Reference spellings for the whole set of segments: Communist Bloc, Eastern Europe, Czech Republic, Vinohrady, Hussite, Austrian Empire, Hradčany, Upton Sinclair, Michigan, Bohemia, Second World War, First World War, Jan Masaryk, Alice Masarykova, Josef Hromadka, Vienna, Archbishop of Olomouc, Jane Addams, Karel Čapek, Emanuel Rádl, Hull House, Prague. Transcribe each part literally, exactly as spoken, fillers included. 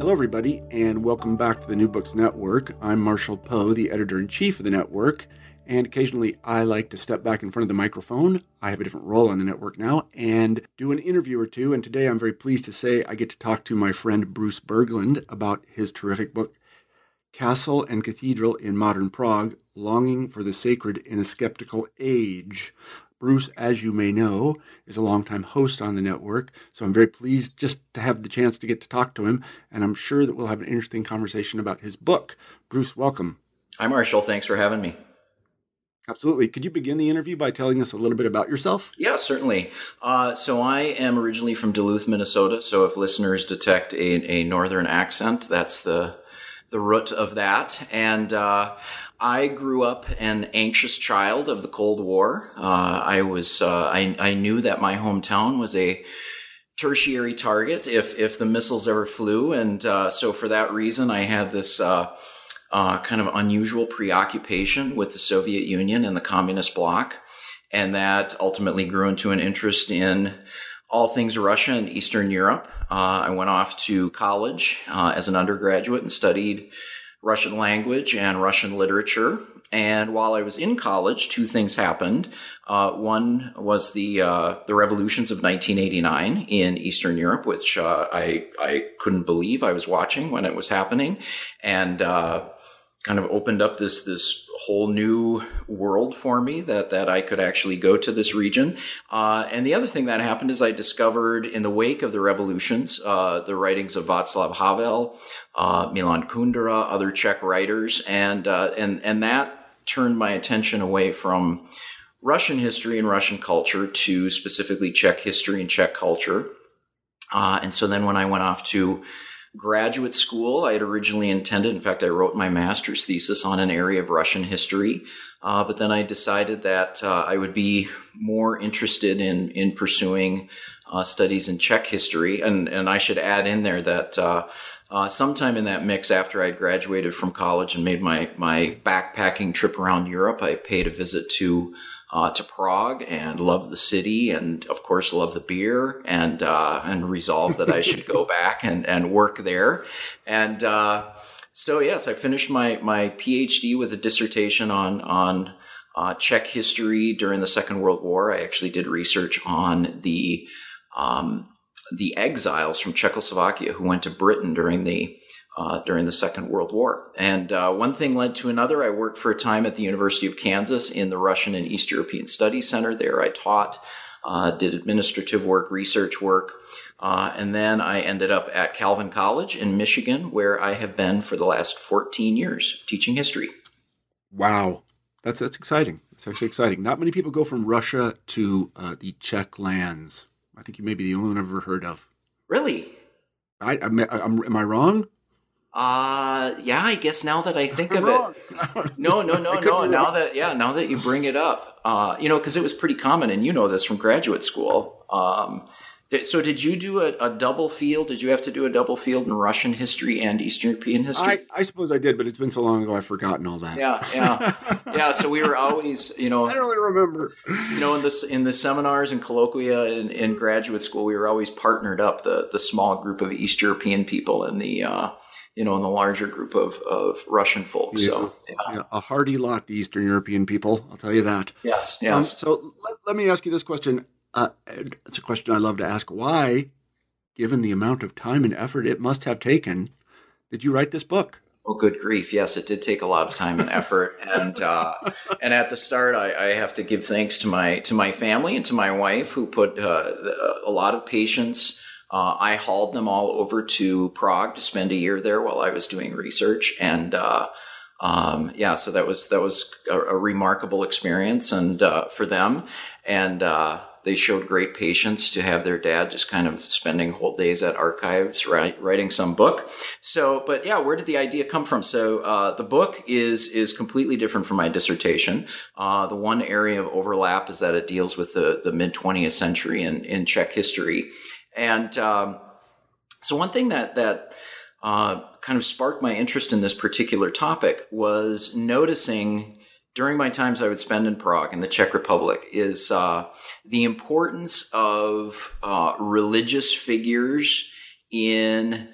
Hello, everybody, and welcome back to the New Books Network. I'm Marshall Poe, the editor-in-chief of the network, and occasionally I like to step back in front of the microphone. I have a different role on the network now, and do an interview or two, and today I'm very pleased to say I get to talk to my friend Bruce Berglund about his terrific book, Castle and Cathedral in Modern Prague, Longing for the Sacred in a Skeptical Age. Bruce, as you may know, is a longtime host on the network, so I'm very pleased just to have the chance to get to talk to him, and I'm sure that we'll have an interesting conversation about his book. Bruce, welcome. Hi, Marshall. Thanks for having me. Absolutely. Could you begin the interview by telling us a little bit about yourself? Yeah, certainly. Uh, so I am originally from Duluth, Minnesota, so if listeners detect a, a northern accent, that's the the root of that. And uh, I grew up an anxious child of the Cold War. Uh, I was uh, I, I knew that my hometown was a tertiary target if if the missiles ever flew. And uh, so for that reason, I had this uh, uh, kind of unusual preoccupation with the Soviet Union and the Communist bloc. And that ultimately grew into an interest in all things Russia and Eastern Europe. Uh, I went off to college uh, as an undergraduate and studied Russian language and Russian literature. And while I was in college, two things happened. Uh, one was the uh, the revolutions of nineteen eighty-nine in Eastern Europe, which uh, I I couldn't believe I was watching when it was happening, and uh, kind of opened up this this. whole new world for me that, that I could actually go to this region. Uh, and the other thing that happened is I discovered in the wake of the revolutions, uh, the writings of Václav Havel, uh, Milan Kundera, other Czech writers. And, uh, and, and that turned my attention away from Russian history and Russian culture to specifically Czech history and Czech culture. Uh, and so then when I went off to graduate school, I had originally intended, in fact, I wrote my master's thesis on an area of Russian history, uh, but then I decided that uh, I would be more interested in in pursuing uh, studies in Czech history. And, and I should add in there that uh, uh, sometime in that mix after I graduated from college and made my, my backpacking trip around Europe, I paid a visit to Uh, to Prague and loved the city and, of course, loved the beer and uh, and resolved that I should go back and, and work there. And uh, so, yes, I finished my, my PhD with a dissertation on, on uh, Czech history during the Second World War. I actually did research on the um, the exiles from Czechoslovakia who went to Britain during the Uh, during the Second World War. And uh, one thing led to another. I worked for a time at the University of Kansas in the Russian and East European Studies Center. There I taught, uh, did administrative work, research work. Uh, and then I ended up at Calvin College in Michigan, where I have been for the last fourteen years teaching history. Wow. That's, that's exciting. That's actually exciting. Not many people go from Russia to uh, the Czech lands. I think you may be the only one I've ever heard of. Really? I, I'm, I'm, am I wrong? Uh, yeah, I guess now that I think of it, no, no, no, no. Now that, yeah, now that you bring it up, uh, you know, cause it was pretty common and you know this from graduate school. Um, did, so did you do a, a double field? Did you have to do a double field in Russian history and Eastern European history? I, I suppose I did, but it's been so long ago, I've forgotten all that. Yeah. Yeah. yeah. So we were always, you know, I don't really remember, you know, in this, in the seminars and colloquia in, in graduate school, we were always partnered up the, the small group of East European people and the, uh, you know, in the larger group of, of Russian folk. Yeah. So yeah. Yeah, a hardy lot, the Eastern European people, I'll tell you that. Yes, yes. Um, so let, let me ask you this question. Uh, it's a question I love to ask. Why, given the amount of time and effort it must have taken, did you write this book? Oh, good grief. Yes, it did take a lot of time and effort. and uh, and at the start, I, I have to give thanks to my, to my family and to my wife who put uh, a lot of patience. Uh, I hauled them all over to Prague to spend a year there while I was doing research. And, uh, um, yeah, so that was, that was a, a remarkable experience and, uh, for them. And, uh, They showed great patience to have their dad just kind of spending whole days at archives right, writing some book. So, but yeah, where did the idea come from? So uh, the book is is completely different from my dissertation. Uh, the one area of overlap is that it deals with the, the mid-twentieth century in, in Czech history. And um, so one thing that that uh, kind of sparked my interest in this particular topic was noticing during my times I would spend in Prague in the Czech Republic is uh, the importance of uh, religious figures in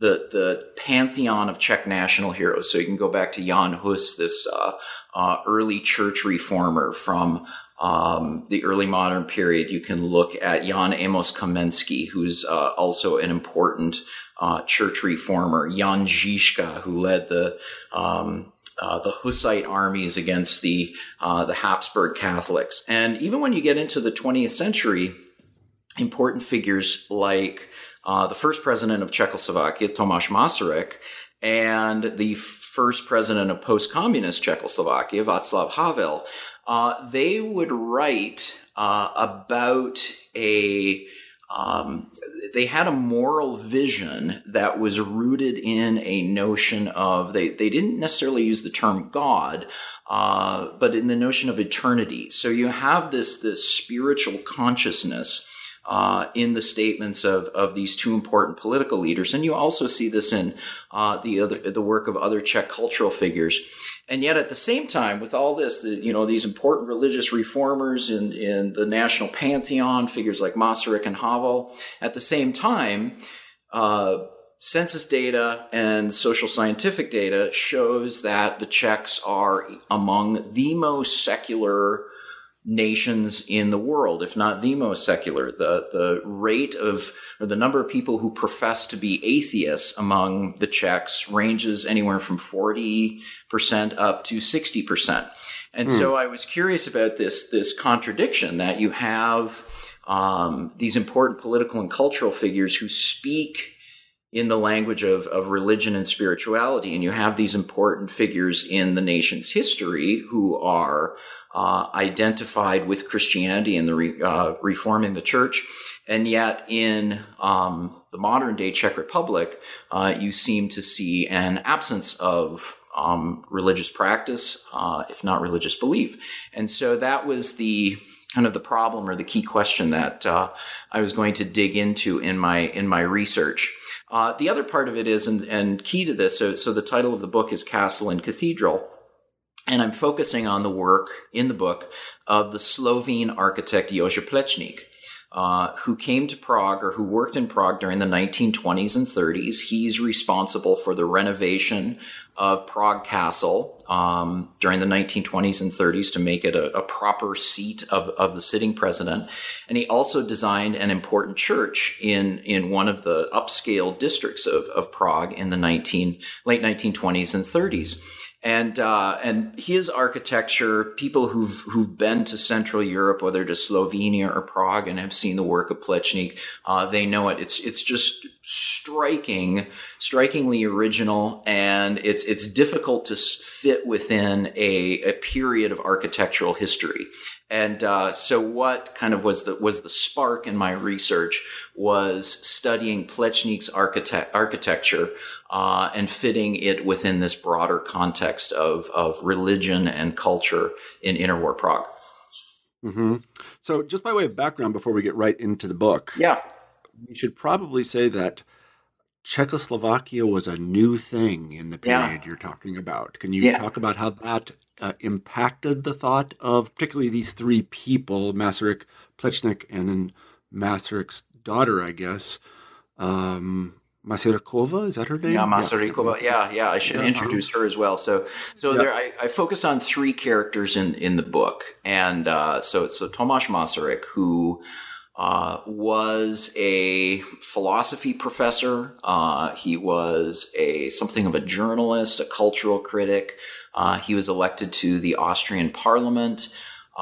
the the pantheon of Czech national heroes. So you can go back to Jan Hus, this uh, uh, early church reformer from Um, the early modern period. You can look at Jan Amos Komenský, who's uh, also an important uh, church reformer. Jan Žižka, who led the um, uh, the Hussite armies against the uh, the Habsburg Catholics. And even when you get into the twentieth century, important figures like uh, the first president of Czechoslovakia, Tomáš Masaryk, and the first president of post-communist Czechoslovakia, Václav Havel, Uh, they would write uh, about a, um, they had a moral vision that was rooted in a notion of, they, they didn't necessarily use the term God, uh, but in the notion of eternity. So you have this, this spiritual consciousness Uh, in the statements of, of these two important political leaders. And you also see this in uh, the other the work of other Czech cultural figures. And yet at the same time, with all this, the, you know, these important religious reformers in, in the national pantheon, figures like Masaryk and Havel, at the same time, uh, census data and social scientific data shows that the Czechs are among the most secular nations in the world, if not the most secular. The the rate of, or the number of people who profess to be atheists among the Czechs ranges anywhere from forty percent up to sixty percent. And mm. so I was curious about this, this contradiction that you have um, these important political and cultural figures who speak in the language of, of religion and spirituality, and you have these important figures in the nation's history who are Uh, identified with Christianity and the re, uh, reforming the church. And yet in um, the modern day Czech Republic, uh, you seem to see an absence of um, religious practice, uh, if not religious belief. And so that was the kind of the problem or the key question that uh, I was going to dig into in my in my research. Uh, the other part of it is, and, and key to this, so, so the title of the book is Castle and Cathedral. And I'm focusing on the work in the book of the Slovene architect Jože Plečnik, uh, who came to Prague or who worked in Prague during the nineteen twenties and thirties. He's responsible for the renovation of Prague Castle um, during the nineteen twenties and thirties to make it a, a proper seat of, of the sitting president. And he also designed an important church in, in one of the upscale districts of, of Prague in the nineteen, late nineteen twenties and thirties. And uh, and his architecture, people who've who've been to Central Europe, whether to Slovenia or Prague, and have seen the work of Plečnik, uh, they know it. It's it's just striking, strikingly original, and it's it's difficult to fit within a, a period of architectural history. And uh, so, what kind of was the was the spark in my research was studying Plečnik's architect, architecture uh, and fitting it within this broader context of of religion and culture in interwar Prague. Mm-hmm. So, just by way of background, before we get right into the book, yeah, we should probably say that Czechoslovakia was a new thing in the period yeah. you're talking about. Can you yeah. talk about how that Uh, impacted the thought of particularly these three people, Masaryk, Plečnik, and then Masaryk's daughter, I guess. Um, Masarykova, is that her name? Yeah, Masarykova. Yeah, yeah. I should yeah. introduce her as well. So, so yeah. there, I, I focus on three characters in, in the book, and uh, so so Tomáš Masaryk, who uh, was a philosophy professor. Uh, he was a something of a journalist, a cultural critic. Uh, he was elected to the Austrian parliament,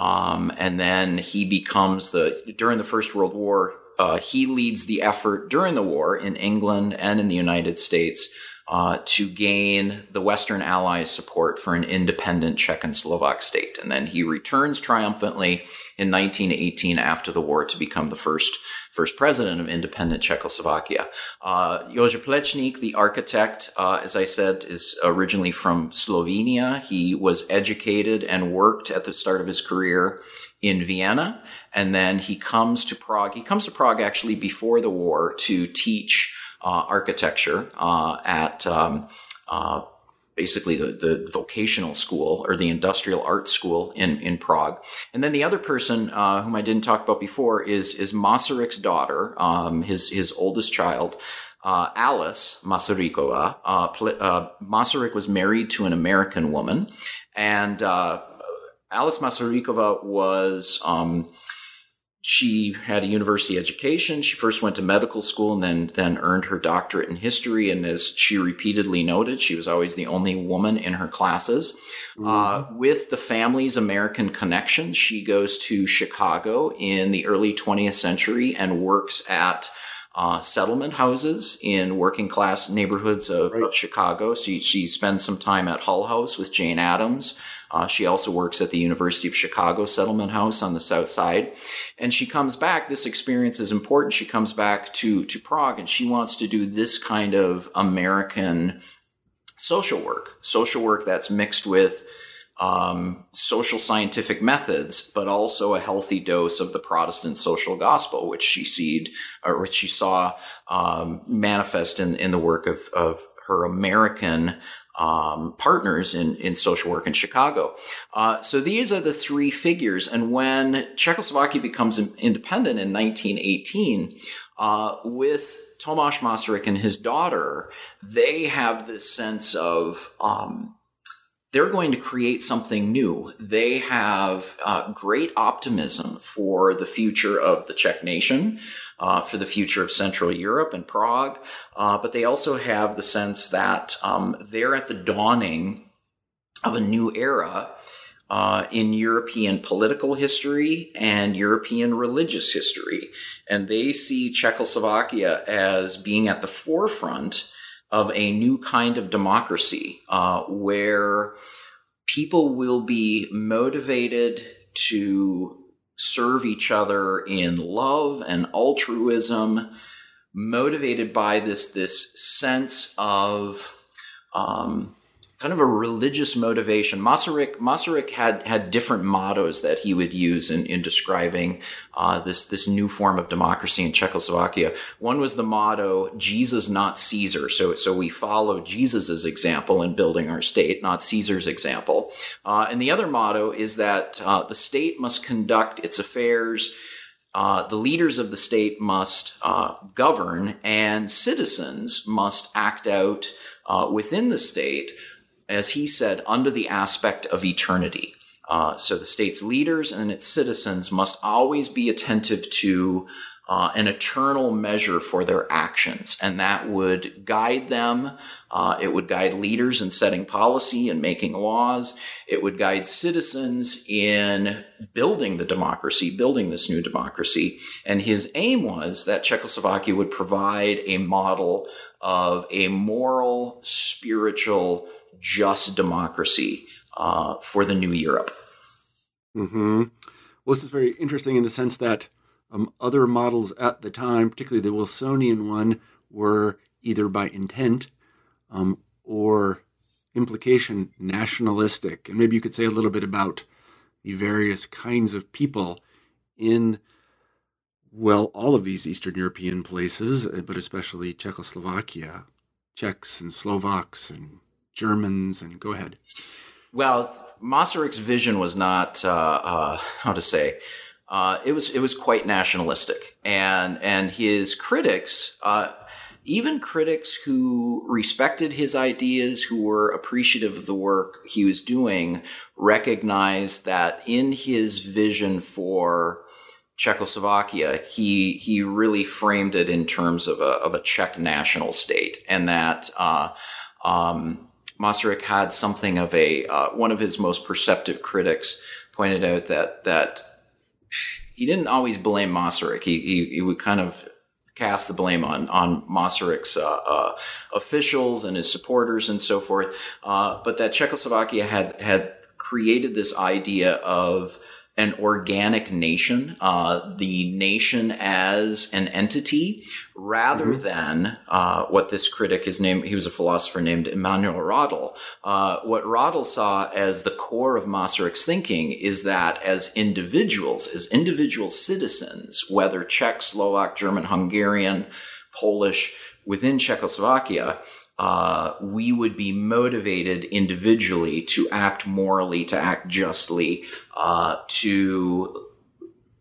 um, and then he becomes the, during the First World War, uh, he leads the effort during the war in England and in the United States uh, to gain the Western Allies' support for an independent Czech and Slovak state. And then he returns triumphantly in nineteen eighteen after the war to become the first first president of independent Czechoslovakia. Uh, Jože Plečnik, the architect, uh, as I said, is originally from Slovenia. He was educated and worked at the start of his career in Vienna, and then he comes to Prague. He comes to Prague actually before the war to teach uh, architecture uh, at um, uh, basically the, the vocational school or the industrial art school in, in Prague. And then the other person uh, whom I didn't talk about before is, is Masaryk's daughter, um, his, his oldest child, uh, Alice Masarykova. Uh, uh, Masaryk was married to an American woman, and uh, Alice Masarykova was... Um, She had a university education. She first went to medical school and then then earned her doctorate in history. And as she repeatedly noted, she was always the only woman in her classes. Mm-hmm. Uh, with the family's American connection, she goes to Chicago in the early twentieth century and works at uh, settlement houses in working class neighborhoods of, right. of Chicago. So she, she spends some time at Hull House with Jane Addams. Uh, she also works at the University of Chicago Settlement House on the South Side. And she comes back. This experience is important. She comes back to, to Prague, and she wants to do this kind of American social work, social work that's mixed with um, social scientific methods, but also a healthy dose of the Protestant social gospel, which she, seed, or she saw um, manifest in, in the work of, of her American Um, partners in, in social work in Chicago. Uh, so these are the three figures. And when Czechoslovakia becomes independent in nineteen eighteen, uh, with Tomáš Masaryk and his daughter, they have this sense of um, they're going to create something new. They have uh, great optimism for the future of the Czech nation, uh, for the future of Central Europe and Prague. Uh, but they also have the sense that um, they're at the dawning of a new era uh, in European political history and European religious history. And they see Czechoslovakia as being at the forefront of a new kind of democracy, uh, where people will be motivated to serve each other in love and altruism, motivated by this, this sense of um, kind of a religious motivation. Masaryk, Masaryk had, had different mottos that he would use in, in describing uh, this, this new form of democracy in Czechoslovakia. One was the motto, Jesus, not Caesar. So, so we follow Jesus's example in building our state, not Caesar's example. Uh, and the other motto is that uh, the state must conduct its affairs. Uh, the leaders of the state must uh, govern, and citizens must act out uh, within the state, as he said, under the aspect of eternity. Uh, so the state's leaders and its citizens must always be attentive to uh, an eternal measure for their actions. And that would guide them. Uh, it would guide leaders in setting policy and making laws. It would guide citizens in building the democracy, building this new democracy. And his aim was that Czechoslovakia would provide a model of a moral, spiritual, just democracy uh, for the new Europe. Mm-hmm. Well, this is very interesting in the sense that um, other models at the time, particularly the Wilsonian one, were either by intent um, or implication nationalistic. And maybe you could say a little bit about the various kinds of people in, well, all of these Eastern European places, but especially Czechoslovakia, Czechs and Slovaks and Germans, and go ahead. Well, Masaryk's vision was not, uh, uh, how to say, uh, it was it was quite nationalistic. And, and his critics, uh, even critics who respected his ideas, who were appreciative of the work he was doing, recognized that in his vision for Czechoslovakia, he he really framed it in terms of a, of a Czech national state, and that uh, um, Masaryk had something of a, uh, one of his most perceptive critics pointed out that that he didn't always blame Masaryk. He, he, he would kind of cast the blame on, on Masaryk's uh, uh, officials and his supporters and so forth, uh, but that Czechoslovakia had, had created this idea of an organic nation, uh, the nation as an entity, rather mm-hmm. than uh, what this critic is named, he was a philosopher named Emanuel Rádl. Uh, what Rádl saw as the core of Masaryk's thinking is that as individuals, as individual citizens, whether Czech, Slovak, German, Hungarian, Polish, within Czechoslovakia, Uh, we would be motivated individually to act morally, to act justly, uh, to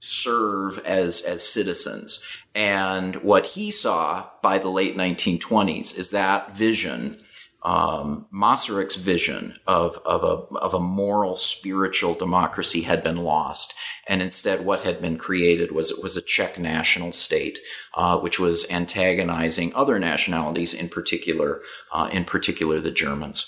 serve as as citizens. And what he saw by the late nineteen twenties is that vision, um, Masaryk's vision of of a of a moral, spiritual democracy had been lost, and instead, what had been created was it was a Czech national state, uh, which was antagonizing other nationalities, in particular, uh, in particular the Germans.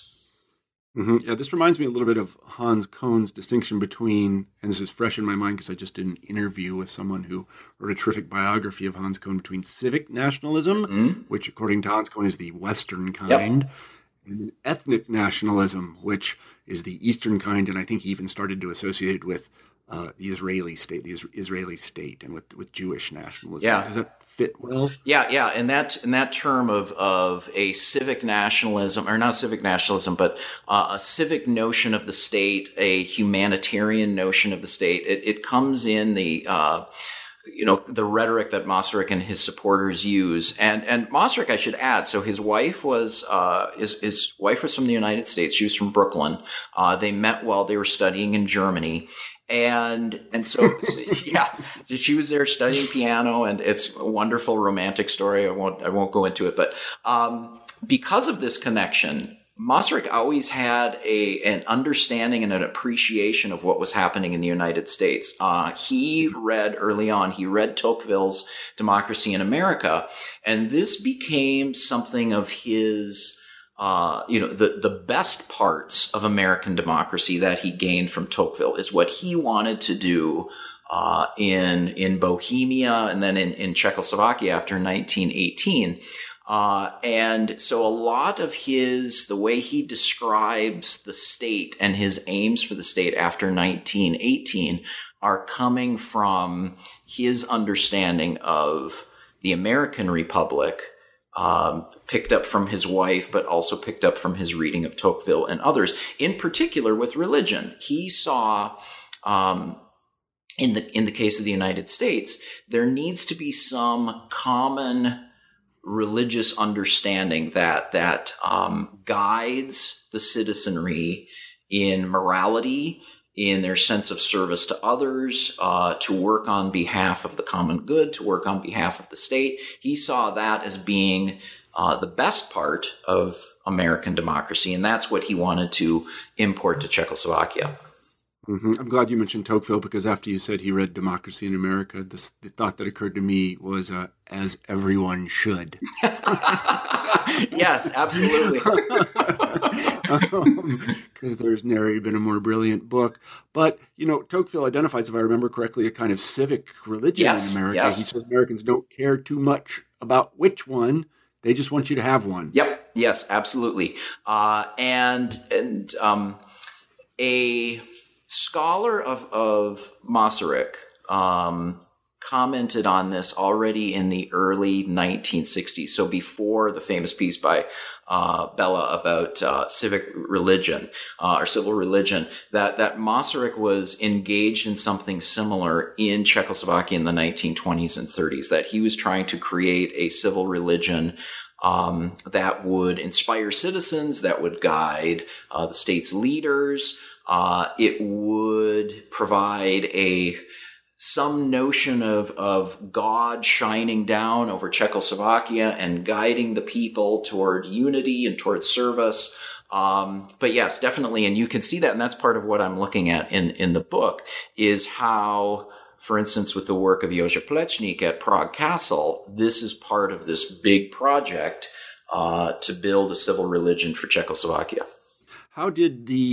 Mm-hmm. Yeah, this reminds me a little bit of Hans Koh's distinction between, and this is fresh in my mind because I just did an interview with someone who wrote a terrific biography of Hans Kohn, between civic nationalism, mm-hmm. which according to Hans Kohn is the Western kind, yep. and ethnic nationalism, which is the Eastern kind, and I think he even started to associate it with Uh, the Israeli state, the Israeli state, and with, with Jewish nationalism. Yeah. Does that fit well? Yeah, yeah, and that and that term of of a civic nationalism, or not civic nationalism, but uh, a civic notion of the state, a humanitarian notion of the state. It, it comes in the uh, you know the rhetoric that Masaryk and his supporters use, and and Masaryk, I should add. So his wife was uh, his his wife was from the United States. She was from Brooklyn. Uh, they met while they were studying in Germany. And and so, yeah, so she was there studying piano, and it's a wonderful romantic story. I won't I won't go into it, but um, because of this connection, Masaryk always had a an understanding and an appreciation of what was happening in the United States. Uh, he read early on, he read Tocqueville's Democracy in America, and this became something of his. Uh, you know, the, the best parts of American democracy that he gained from Tocqueville is what he wanted to do uh, in in Bohemia and then in, in Czechoslovakia after nineteen eighteen. Uh, and so a lot of his, the way he describes the state and his aims for the state after nineteen eighteen are coming from his understanding of the American Republic, Um, picked up from his wife, but also picked up from his reading of Tocqueville and others, in particular with religion. He saw, um, in the in the case of the United States, there needs to be some common religious understanding that that um, guides the citizenry in morality, in their sense of service to others, uh, to work on behalf of the common good, to work on behalf of the state. He saw that as being uh, the best part of American democracy, and that's what he wanted to import to Czechoslovakia. Mm-hmm. I'm glad you mentioned Tocqueville, because after you said he read Democracy in America, this, the thought that occurred to me was, uh, as everyone should. Yes, absolutely. Because um, there's never been a more brilliant book. But, you know, Tocqueville identifies, if I remember correctly, a kind of civic religion yes, in America. Yes. He says Americans don't care too much about which one. They just want you to have one. Yep. Yes, absolutely. Uh, and and um, a scholar of, of Masaryk um, commented on this already in the early nineteen sixties. So before the famous piece by uh, Bella about uh, civic religion uh, or civil religion, that, that Masaryk was engaged in something similar in Czechoslovakia in the nineteen twenties and thirties, that he was trying to create a civil religion um, that would inspire citizens, that would guide uh, the state's leaders. Uh, it would provide a some notion of, of God shining down over Czechoslovakia and guiding the people toward unity and toward service. Um, but yes, definitely. And you can see that. And that's part of what I'm looking at in, in the book is how, for instance, with the work of Jože Plečnik at Prague Castle, this is part of this big project uh, to build a civil religion for Czechoslovakia. How did the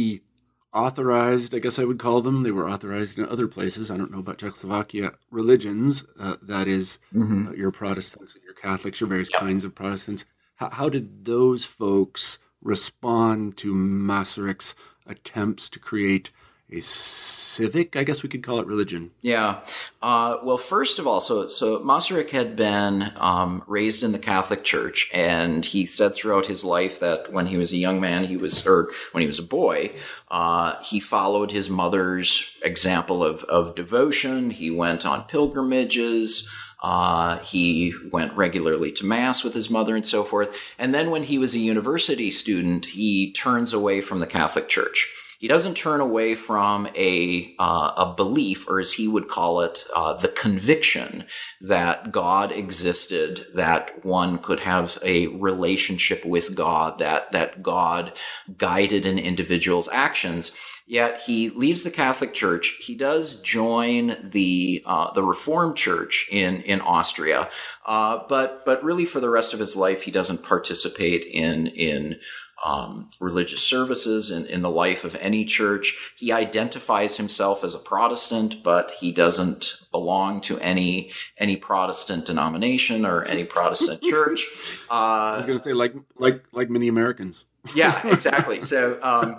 authorized, I guess I would call them, they were authorized in other places, I don't know about Czechoslovakia, religions, uh, that is mm-hmm. uh, your Protestants and your Catholics, your various yep. kinds of Protestants. H- how did those folks respond to Masaryk's attempts to create a civic, I guess we could call it, religion? Yeah. Uh, well, first of all, so so Masaryk had been um, raised in the Catholic Church, and he said throughout his life that when he was a young man, he was, or when he was a boy, uh, he followed his mother's example of of devotion. He went on pilgrimages. Uh, he went regularly to mass with his mother and so forth. And then when he was a university student, he turns away from the Catholic Church. He doesn't turn away from a uh, a belief, or as he would call it, uh, the conviction that God existed, that one could have a relationship with God, that that God guided an individual's actions. Yet he leaves the Catholic Church. He does join the uh, the Reformed Church in in Austria, uh, but but really for the rest of his life he doesn't participate in in. Um, religious services in, in the life of any church. He identifies himself as a Protestant, but he doesn't belong to any any Protestant denomination or any Protestant church. Uh, I was going to say, like like like many Americans. Yeah, exactly. So um,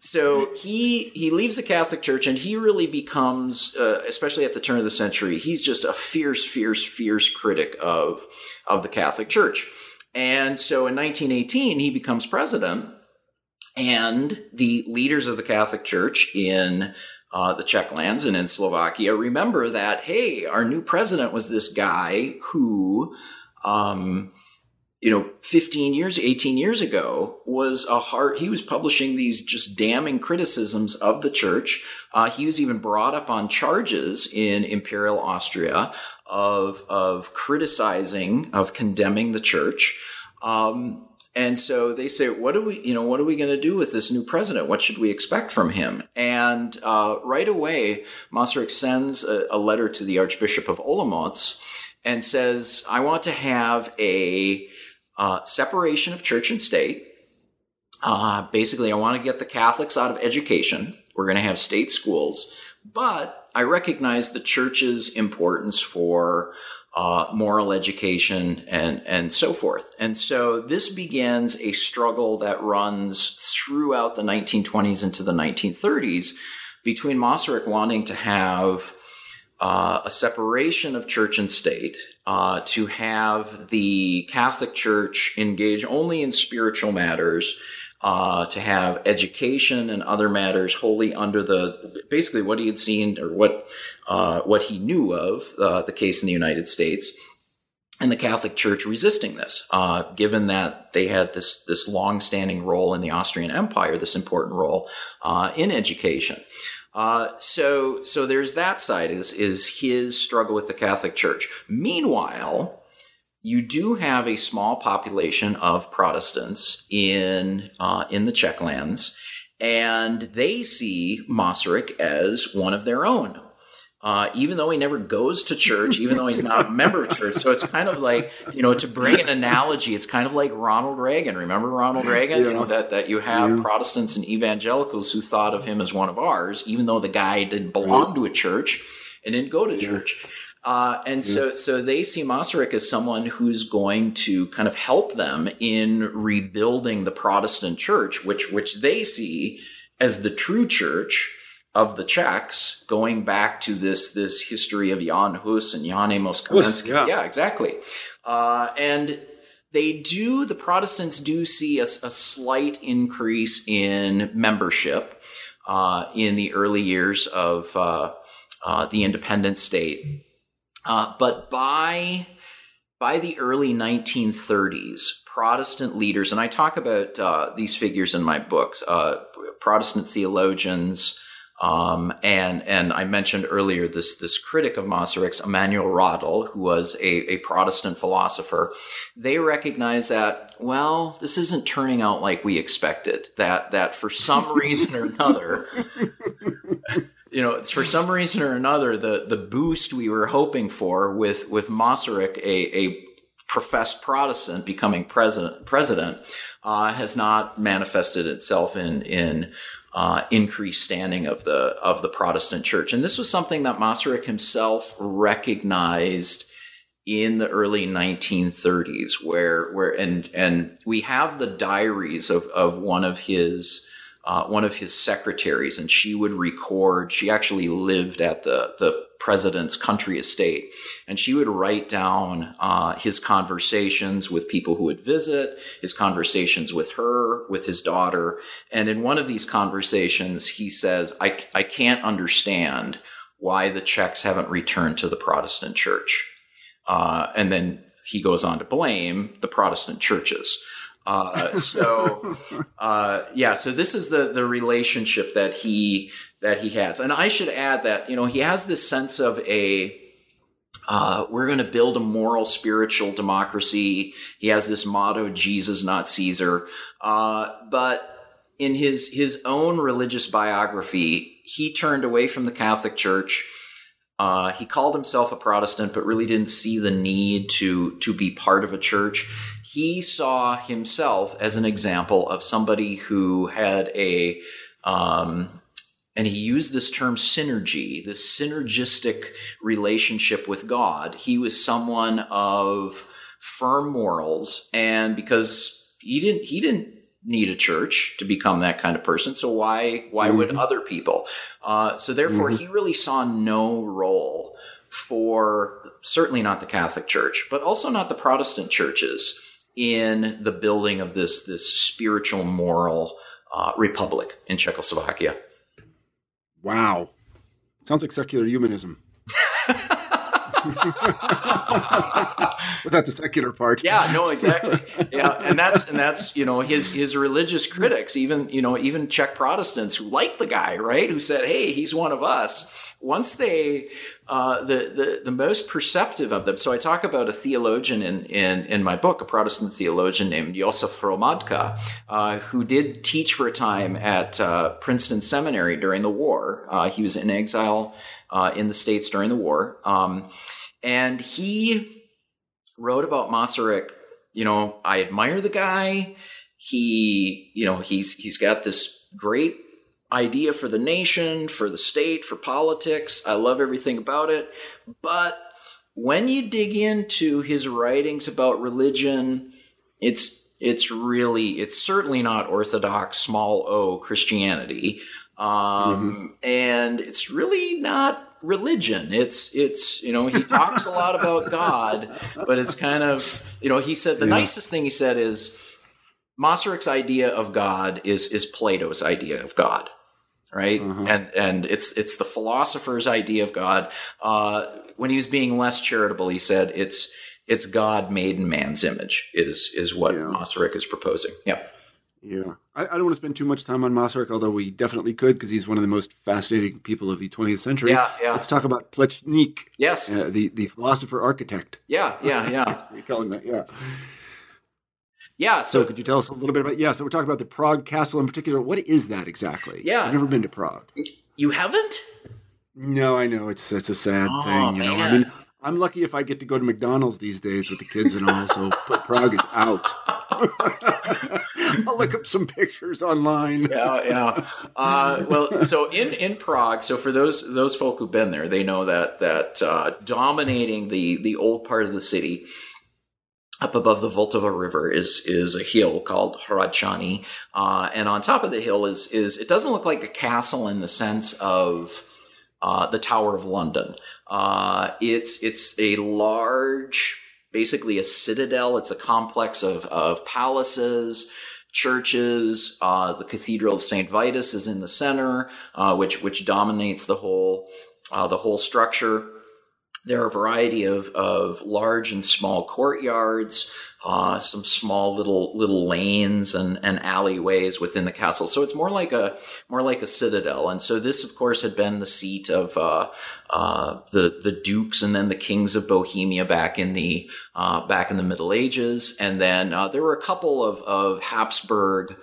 so he he leaves the Catholic Church, and he really becomes, uh, especially at the turn of the century, he's just a fierce, fierce, fierce critic of of the Catholic Church. And so in nineteen eighteen, he becomes president, and the leaders of the Catholic Church in uh, the Czech lands and in Slovakia remember that, hey, our new president was this guy who, um, you know, fifteen years, eighteen years ago was a hard, he was publishing these just damning criticisms of the church. Uh, he was even brought up on charges in Imperial Austria of of criticizing, of condemning the church. Um, and so they say, what do we, you know, what are we going to do with this new president? What should we expect from him? And uh, right away, Masaryk sends a, a letter to the Archbishop of Olomouc and says, I want to have a uh, separation of church and state. Uh, basically, I want to get the Catholics out of education. We're going to have state schools. But I recognize the church's importance for uh, moral education and, and so forth. And so this begins a struggle that runs throughout the nineteen twenties into the nineteen thirties between Masaryk wanting to have uh, a separation of church and state, uh, to have the Catholic Church engage only in spiritual matters, Uh, to have education and other matters wholly under the, basically what he had seen or what uh, what he knew of, uh, the case in the United States, and the Catholic Church resisting this, uh, given that they had this, this long-standing role in the Austrian Empire, this important role uh, in education. Uh, so so there's that side, is, is his struggle with the Catholic Church. Meanwhile, you do have a small population of Protestants in uh, in the Czech lands, and they see Masaryk as one of their own, uh, even though he never goes to church, even though he's not a member of church. So it's kind of like, you know, to bring an analogy, it's kind of like Ronald Reagan. Remember Ronald Reagan? Yeah. You know, that, that you have yeah. Protestants and evangelicals who thought of him as one of ours, even though the guy didn't belong to a church and didn't go to yeah. church. Uh, and yeah. so, so they see Masaryk as someone who's going to kind of help them in rebuilding the Protestant church, which which they see as the true church of the Czechs, going back to this this history of Jan Hus and Jan Amos Komenský. Yeah. yeah, exactly. Uh, and they do, the Protestants do see a, a slight increase in membership uh, in the early years of uh, uh, the independent state. Uh, but by by the early nineteen thirties, Protestant leaders, and I talk about uh, these figures in my books, uh, Protestant theologians, um, and and I mentioned earlier this this critic of Masaryk's, Emanuel Rádl, who was a, a Protestant philosopher. They recognize that, well, this isn't turning out like we expected. That that for some reason or another. You know, it's for some reason or another, the, the boost we were hoping for with, with Masaryk, a, a professed Protestant, becoming president, president uh, has not manifested itself in in uh, increased standing of the of the Protestant Church. And this was something that Masaryk himself recognized in the early nineteen thirties, where where and and we have the diaries of of one of his uh, one of his secretaries, and she would record. She actually lived at the, the president's country estate, and she would write down uh, his conversations with people who would visit, his conversations with her, with his daughter. And in one of these conversations, he says, I, I can't understand why the Czechs haven't returned to the Protestant church. Uh, and then he goes on to blame the Protestant churches. Uh, so, uh, yeah, so this is the, the relationship that he, that he has. And I should add that, you know, he has this sense of a, uh, we're going to build a moral, spiritual democracy. He has this motto, Jesus, not Caesar. Uh, but in his, his own religious biography, he turned away from the Catholic Church. Uh, he called himself a Protestant, but really didn't see the need to, to be part of a church. He saw himself as an example of somebody who had a, um, and he used this term synergy, this synergistic relationship with God. He was someone of firm morals, and because he didn't, he didn't need a church to become that kind of person. So why, why mm-hmm. would other people? Uh, so therefore mm-hmm. he really saw no role for certainly not the Catholic Church, but also not the Protestant churches in the building of this, this spiritual, moral uh, republic in Czechoslovakia. Wow. Sounds like secular humanism. Without the secular part. Yeah, no, exactly. Yeah. And that's, and that's, you know, his, his religious critics, even, you know, even Czech Protestants who liked the guy, right. Who said, hey, he's one of us. Once they, uh, the, the, the most perceptive of them. So I talk about a theologian in, in, in my book, a Protestant theologian named Josef Hromadka, uh, who did teach for a time at, uh, Princeton Seminary during the war. Uh, he was in exile, uh, in the States during the war. Um, And he wrote about Masaryk, you know, I admire the guy. He, you know, he's he's got this great idea for the nation, for the state, for politics. I love everything about it. But when you dig into his writings about religion, it's it's really, it's certainly not orthodox, small o Christianity. Um, mm-hmm. And it's really not religion. It's, it's, you know, he talks a lot about God, but it's kind of, you know, he said the yeah. nicest thing he said is Masaryk's idea of God is, is Plato's idea of God. Right. Mm-hmm. And, and it's, it's the philosopher's idea of God. Uh, when he was being less charitable, he said, it's, it's God made in man's image is, is what yeah. Masaryk is proposing. Yeah. Yeah. I, I don't want to spend too much time on Masaryk, although we definitely could, because he's one of the most fascinating people of the twentieth century. Yeah, yeah. Let's talk about Plečnik. Yes. Uh, the, the philosopher architect. Yeah, yeah, yeah. We call him that, yeah. Yeah. So, so could you tell us a little bit about, yeah, so we're talking about the Prague Castle in particular. What is that exactly? Yeah. I've never been to Prague. You haven't? No, I know. It's, it's a sad oh, thing. You know, man. I mean, I'm lucky if I get to go to McDonald's these days with the kids and all, so Prague is out. I'll look up some pictures online. Yeah, yeah. Uh, well, so in, in Prague, so for those those folk who've been there, they know that that uh, dominating the the old part of the city, up above the Vltava River, is is a hill called Hradčany, uh, and on top of the hill is is it doesn't look like a castle in the sense of uh, the Tower of London. Uh, it's it's a large. Basically a citadel. It's a complex of, of palaces, churches. Uh, the Cathedral of Saint Vitus is in the center, uh, which which dominates the whole uh, the whole structure. There are a variety of, of large and small courtyards, uh, some small little little lanes and, and alleyways within the castle. So it's more like a more like a citadel. And so this, of course, had been the seat of uh, uh, the the dukes and then the kings of Bohemia back in the uh, back in the Middle Ages. And then uh, there were a couple of of Habsburg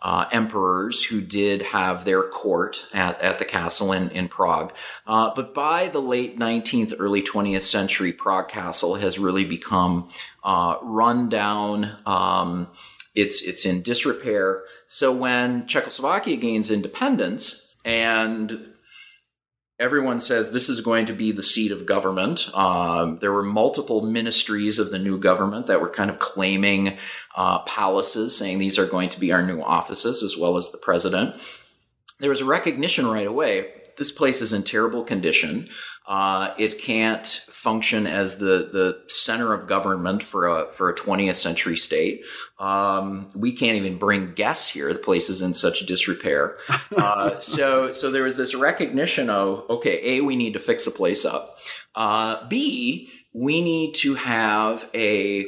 Uh, emperors who did have their court at, at the castle in, in Prague. Uh, but by the late nineteenth, early twentieth century, Prague Castle has really become uh, run down. Um, it's, it's in disrepair. So when Czechoslovakia gains independence and Everyone says this is going to be the seat of government. Um, there were multiple ministries of the new government that were kind of claiming uh, palaces, saying these are going to be our new offices, as well as the president. There was a recognition right away. This place is in terrible condition. Uh, it can't function as the, the center of government for a for a twentieth century state. Um, we can't even bring guests here. The place is in such disrepair. Uh, so so there was this recognition of, okay, A, we need to fix the place up. Uh, B, we need to have a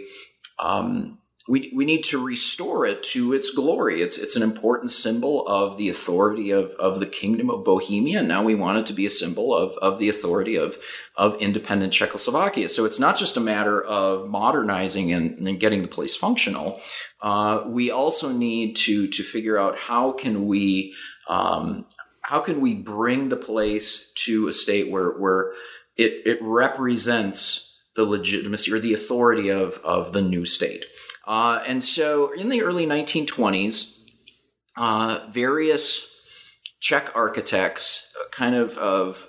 um, We we need to restore it to its glory. It's it's an important symbol of the authority of, of the Kingdom of Bohemia. Now we want it to be a symbol of, of the authority of, of independent Czechoslovakia. So it's not just a matter of modernizing and, and getting the place functional. Uh, we also need to to figure out how can we um, how can we bring the place to a state where where it it represents the legitimacy or the authority of, of the new state. Uh, and so in the early nineteen twenties, uh, various Czech architects kind of, of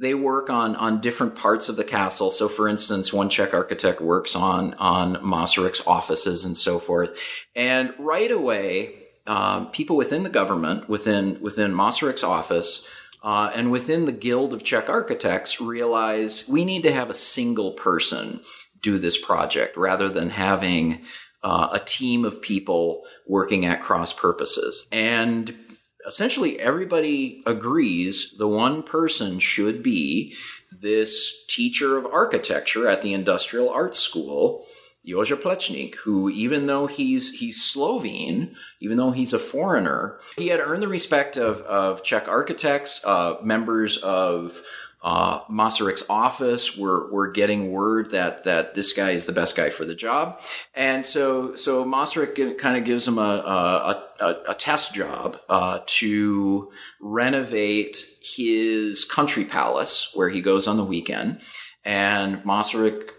they work on, on different parts of the castle. So, for instance, one Czech architect works on, on Masaryk's offices and so forth. And right away, um, people within the government, within, within Masaryk's office, Uh, and within the Guild of Czech Architects, realize we need to have a single person do this project rather than having uh, a team of people working at cross purposes. And essentially everybody agrees the one person should be this teacher of architecture at the Industrial Arts School, Jože Plečnik, who, even though he's he's Slovene, even though he's a foreigner, he had earned the respect of, of Czech architects. Uh, members of uh, Masaryk's office were were getting word that that this guy is the best guy for the job, and so so Masaryk kind of gives him a a, a, a test job uh, to renovate his country palace where he goes on the weekend, and Masaryk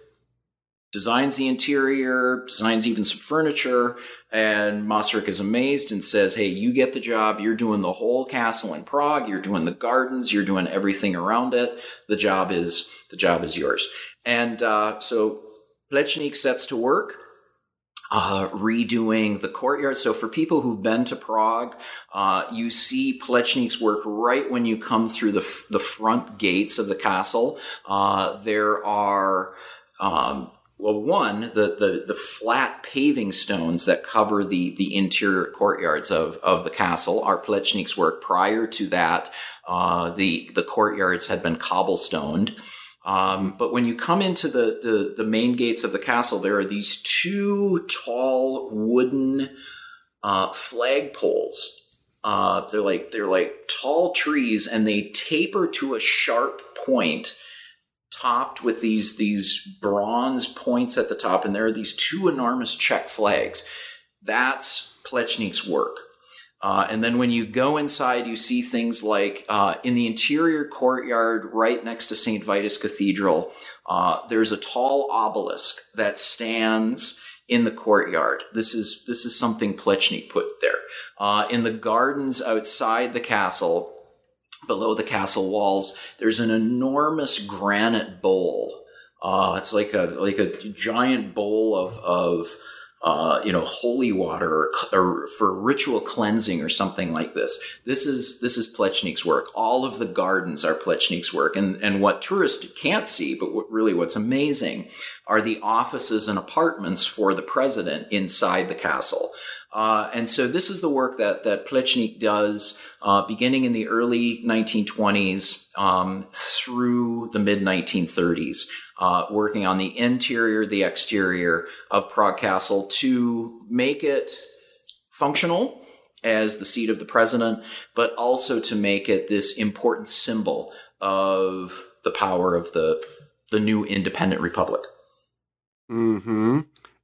designs the interior, designs even some furniture, and Masaryk is amazed and says, hey, you get the job. You're doing the whole castle in Prague. You're doing the gardens. You're doing everything around it. The job is the job is yours. And uh, so Plečnik sets to work uh, redoing the courtyard. So for people who've been to Prague, uh, you see Plečnik's work right when you come through the, f- the front gates of the castle. Uh, there are... Um, Well, one, the, the the flat paving stones that cover the the interior courtyards of, of the castle are Plečnik's work. Prior to that, uh, the the courtyards had been cobblestoned. Um, but when you come into the, the the main gates of the castle, there are these two tall wooden uh, flagpoles. Uh, they're like they're like tall trees, and they taper to a sharp point, topped with these these bronze points at the top, and there are these two enormous Czech flags. That's Plečnik's work. Uh, and then when you go inside, you see things like uh, in the interior courtyard right next to Saint Vitus Cathedral, uh, there's a tall obelisk that stands in the courtyard. This is this is something Plečnik put there. Uh, in the gardens outside the castle, below the castle walls, there's an enormous granite bowl. Uh, it's like a like a giant bowl of of uh, you know holy water or, or for ritual cleansing or something like this. This is this is Plečnik's work. All of the gardens are Plečnik's work, and and what tourists can't see, but what really what's amazing are the offices and apartments for the president inside the castle. Uh, and so this is the work that, that Plečnik does uh, beginning in the early nineteen twenties um, through the mid nineteen thirties, uh, working on the interior, the exterior of Prague Castle to make it functional as the seat of the president, but also to make it this important symbol of the power of the, the new independent republic. Mm-hmm.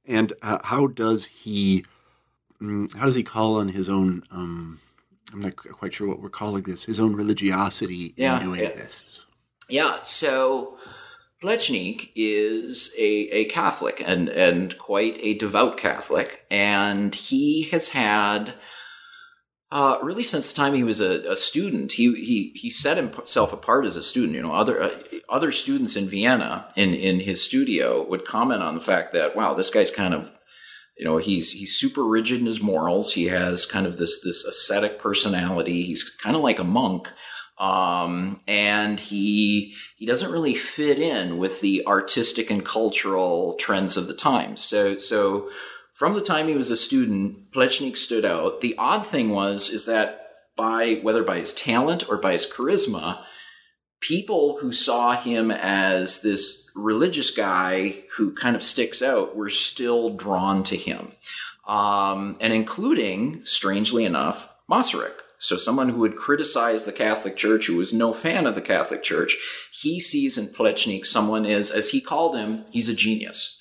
And uh, how does he... How does he call on his own, um, I'm not quite sure what we're calling this, his own religiosity yeah, in doing yeah. this? Yeah, so Plečnik is a, a Catholic and, and quite a devout Catholic, and he has had Uh, really, since the time he was a, a student, he he he set himself apart as a student. You know, other uh, other students in Vienna in in his studio would comment on the fact that, wow, this guy's kind of, you know, he's he's super rigid in his morals. He has kind of this this ascetic personality. He's kind of like a monk, um, and he he doesn't really fit in with the artistic and cultural trends of the time. So so. From the time he was a student, Plečnik stood out. The odd thing was is that by whether by his talent or by his charisma, people who saw him as this religious guy who kind of sticks out were still drawn to him, um, and including, strangely enough, Masaryk. So someone who would criticize the Catholic Church, who was no fan of the Catholic Church, he sees in Plečnik someone is, as he called him, he's a genius.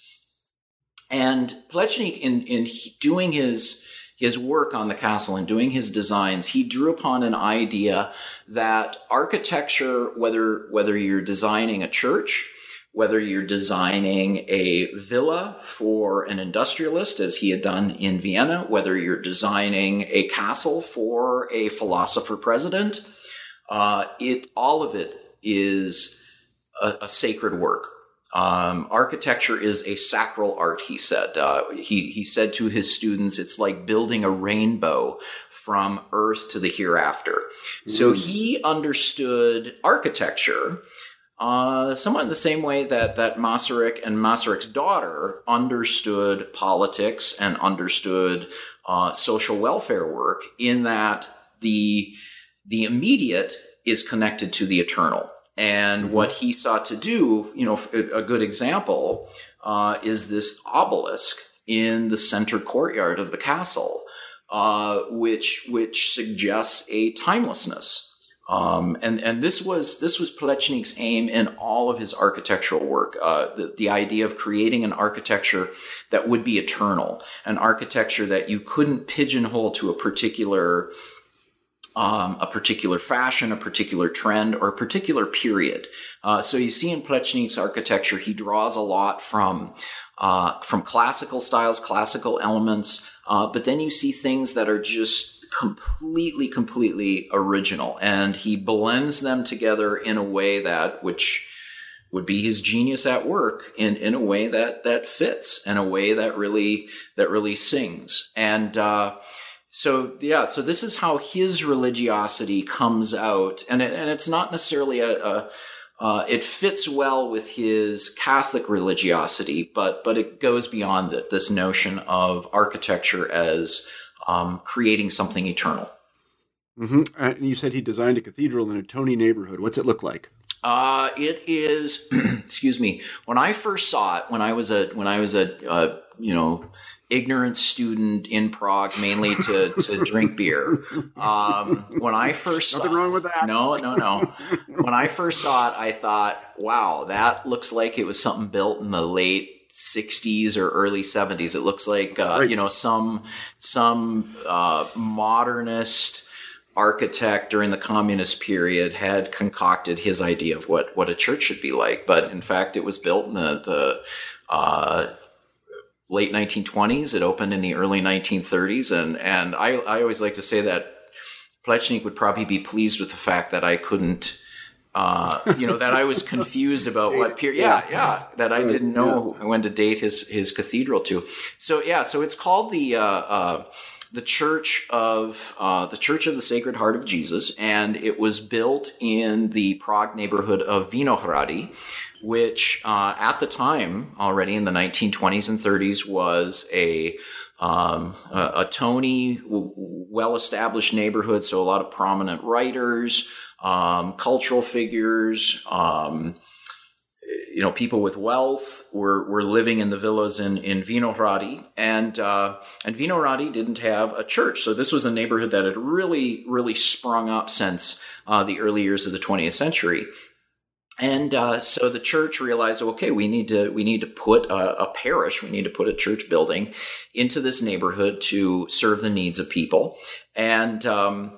And Plečnik, in, in doing his his work on the castle and doing his designs, he drew upon an idea that architecture, whether whether you're designing a church, whether you're designing a villa for an industrialist, as he had done in Vienna, whether you're designing a castle for a philosopher president, uh, it all of it is a, a sacred work. Um, architecture is a sacral art, he said. Uh, he, he said to his students, it's like building a rainbow from earth to the hereafter. Mm-hmm. So he understood architecture uh, somewhat in the same way that, that Masaryk and Masaryk's daughter understood politics and understood uh, social welfare work, in that the, the immediate is connected to the eternal. And what he sought to do, you know, a good example uh, is this obelisk in the center courtyard of the castle, uh, which which suggests a timelessness. Um, and and this was this was Plečnik's aim in all of his architectural work, uh, the the idea of creating an architecture that would be eternal, an architecture that you couldn't pigeonhole to a particular. Um, a particular fashion, a particular trend, or a particular period. Uh, so you see in Plečnik's architecture, he draws a lot from uh, from classical styles, classical elements, uh, but then you see things that are just completely, completely original, and he blends them together in a way that, which would be his genius at work, in, in a way that that fits, in a way that really that really sings, and. Uh, So, yeah, so this is how his religiosity comes out. And it, and it's not necessarily a, a uh, it fits well with his Catholic religiosity, but, but it goes beyond it, this notion of architecture as um, creating something eternal. Mm-hmm. And you said he designed a cathedral in a Tony neighborhood. What's it look like? Uh, it is, excuse me, when I first saw it, when I was a, when I was a, uh, you know, ignorant student in Prague, mainly to, to drink beer. Um, when I first Nothing saw wrong with that. No, no, no. When I first saw it, I thought, wow, that looks like it was something built in the late sixties or early seventies. It looks like, uh, right. you know, some, some, uh, modernist architect during the communist period had concocted his idea of what, what a church should be like. But in fact, it was built in the, the, uh, late nineteen twenties. It opened in the early nineteen thirties. And, and I, I always like to say that Plečnik would probably be pleased with the fact that I couldn't, uh, you know, that I was confused about what period. Yeah, yeah. That I didn't know when to date his, his cathedral to. So, yeah, so it's called the, uh, uh, the Church of, uh, the Church of the Sacred Heart of Jesus. And it was built in the Prague neighborhood of Vinohrady, which uh, at the time, already in the nineteen twenties and thirties, was a um, a, a Tony, w- well-established neighborhood. So a lot of prominent writers, um, cultural figures, um, you know, people with wealth were were living in the villas in in Vinohrady, and uh, and Vinohrady didn't have a church. So this was a neighborhood that had really really sprung up since uh, the early years of the twentieth century. And uh, so the church realized, okay, we need to we need to put a, a parish, we need to put a church building into this neighborhood to serve the needs of people. And um,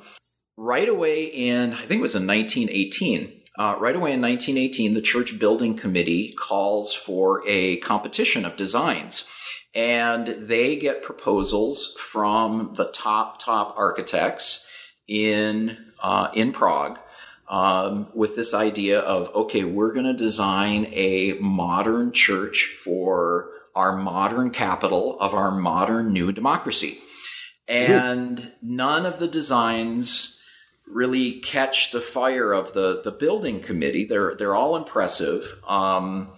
right away in, I think it was in nineteen eighteen, uh, right away in nineteen eighteen, the church building committee calls for a competition of designs. And they get proposals from the top, top architects in uh, in Prague um, with this idea of, okay, we're going to design a modern church for our modern capital of our modern new democracy. And Ooh. None of the designs really catch the fire of the, the building committee. They're they're all impressive, um,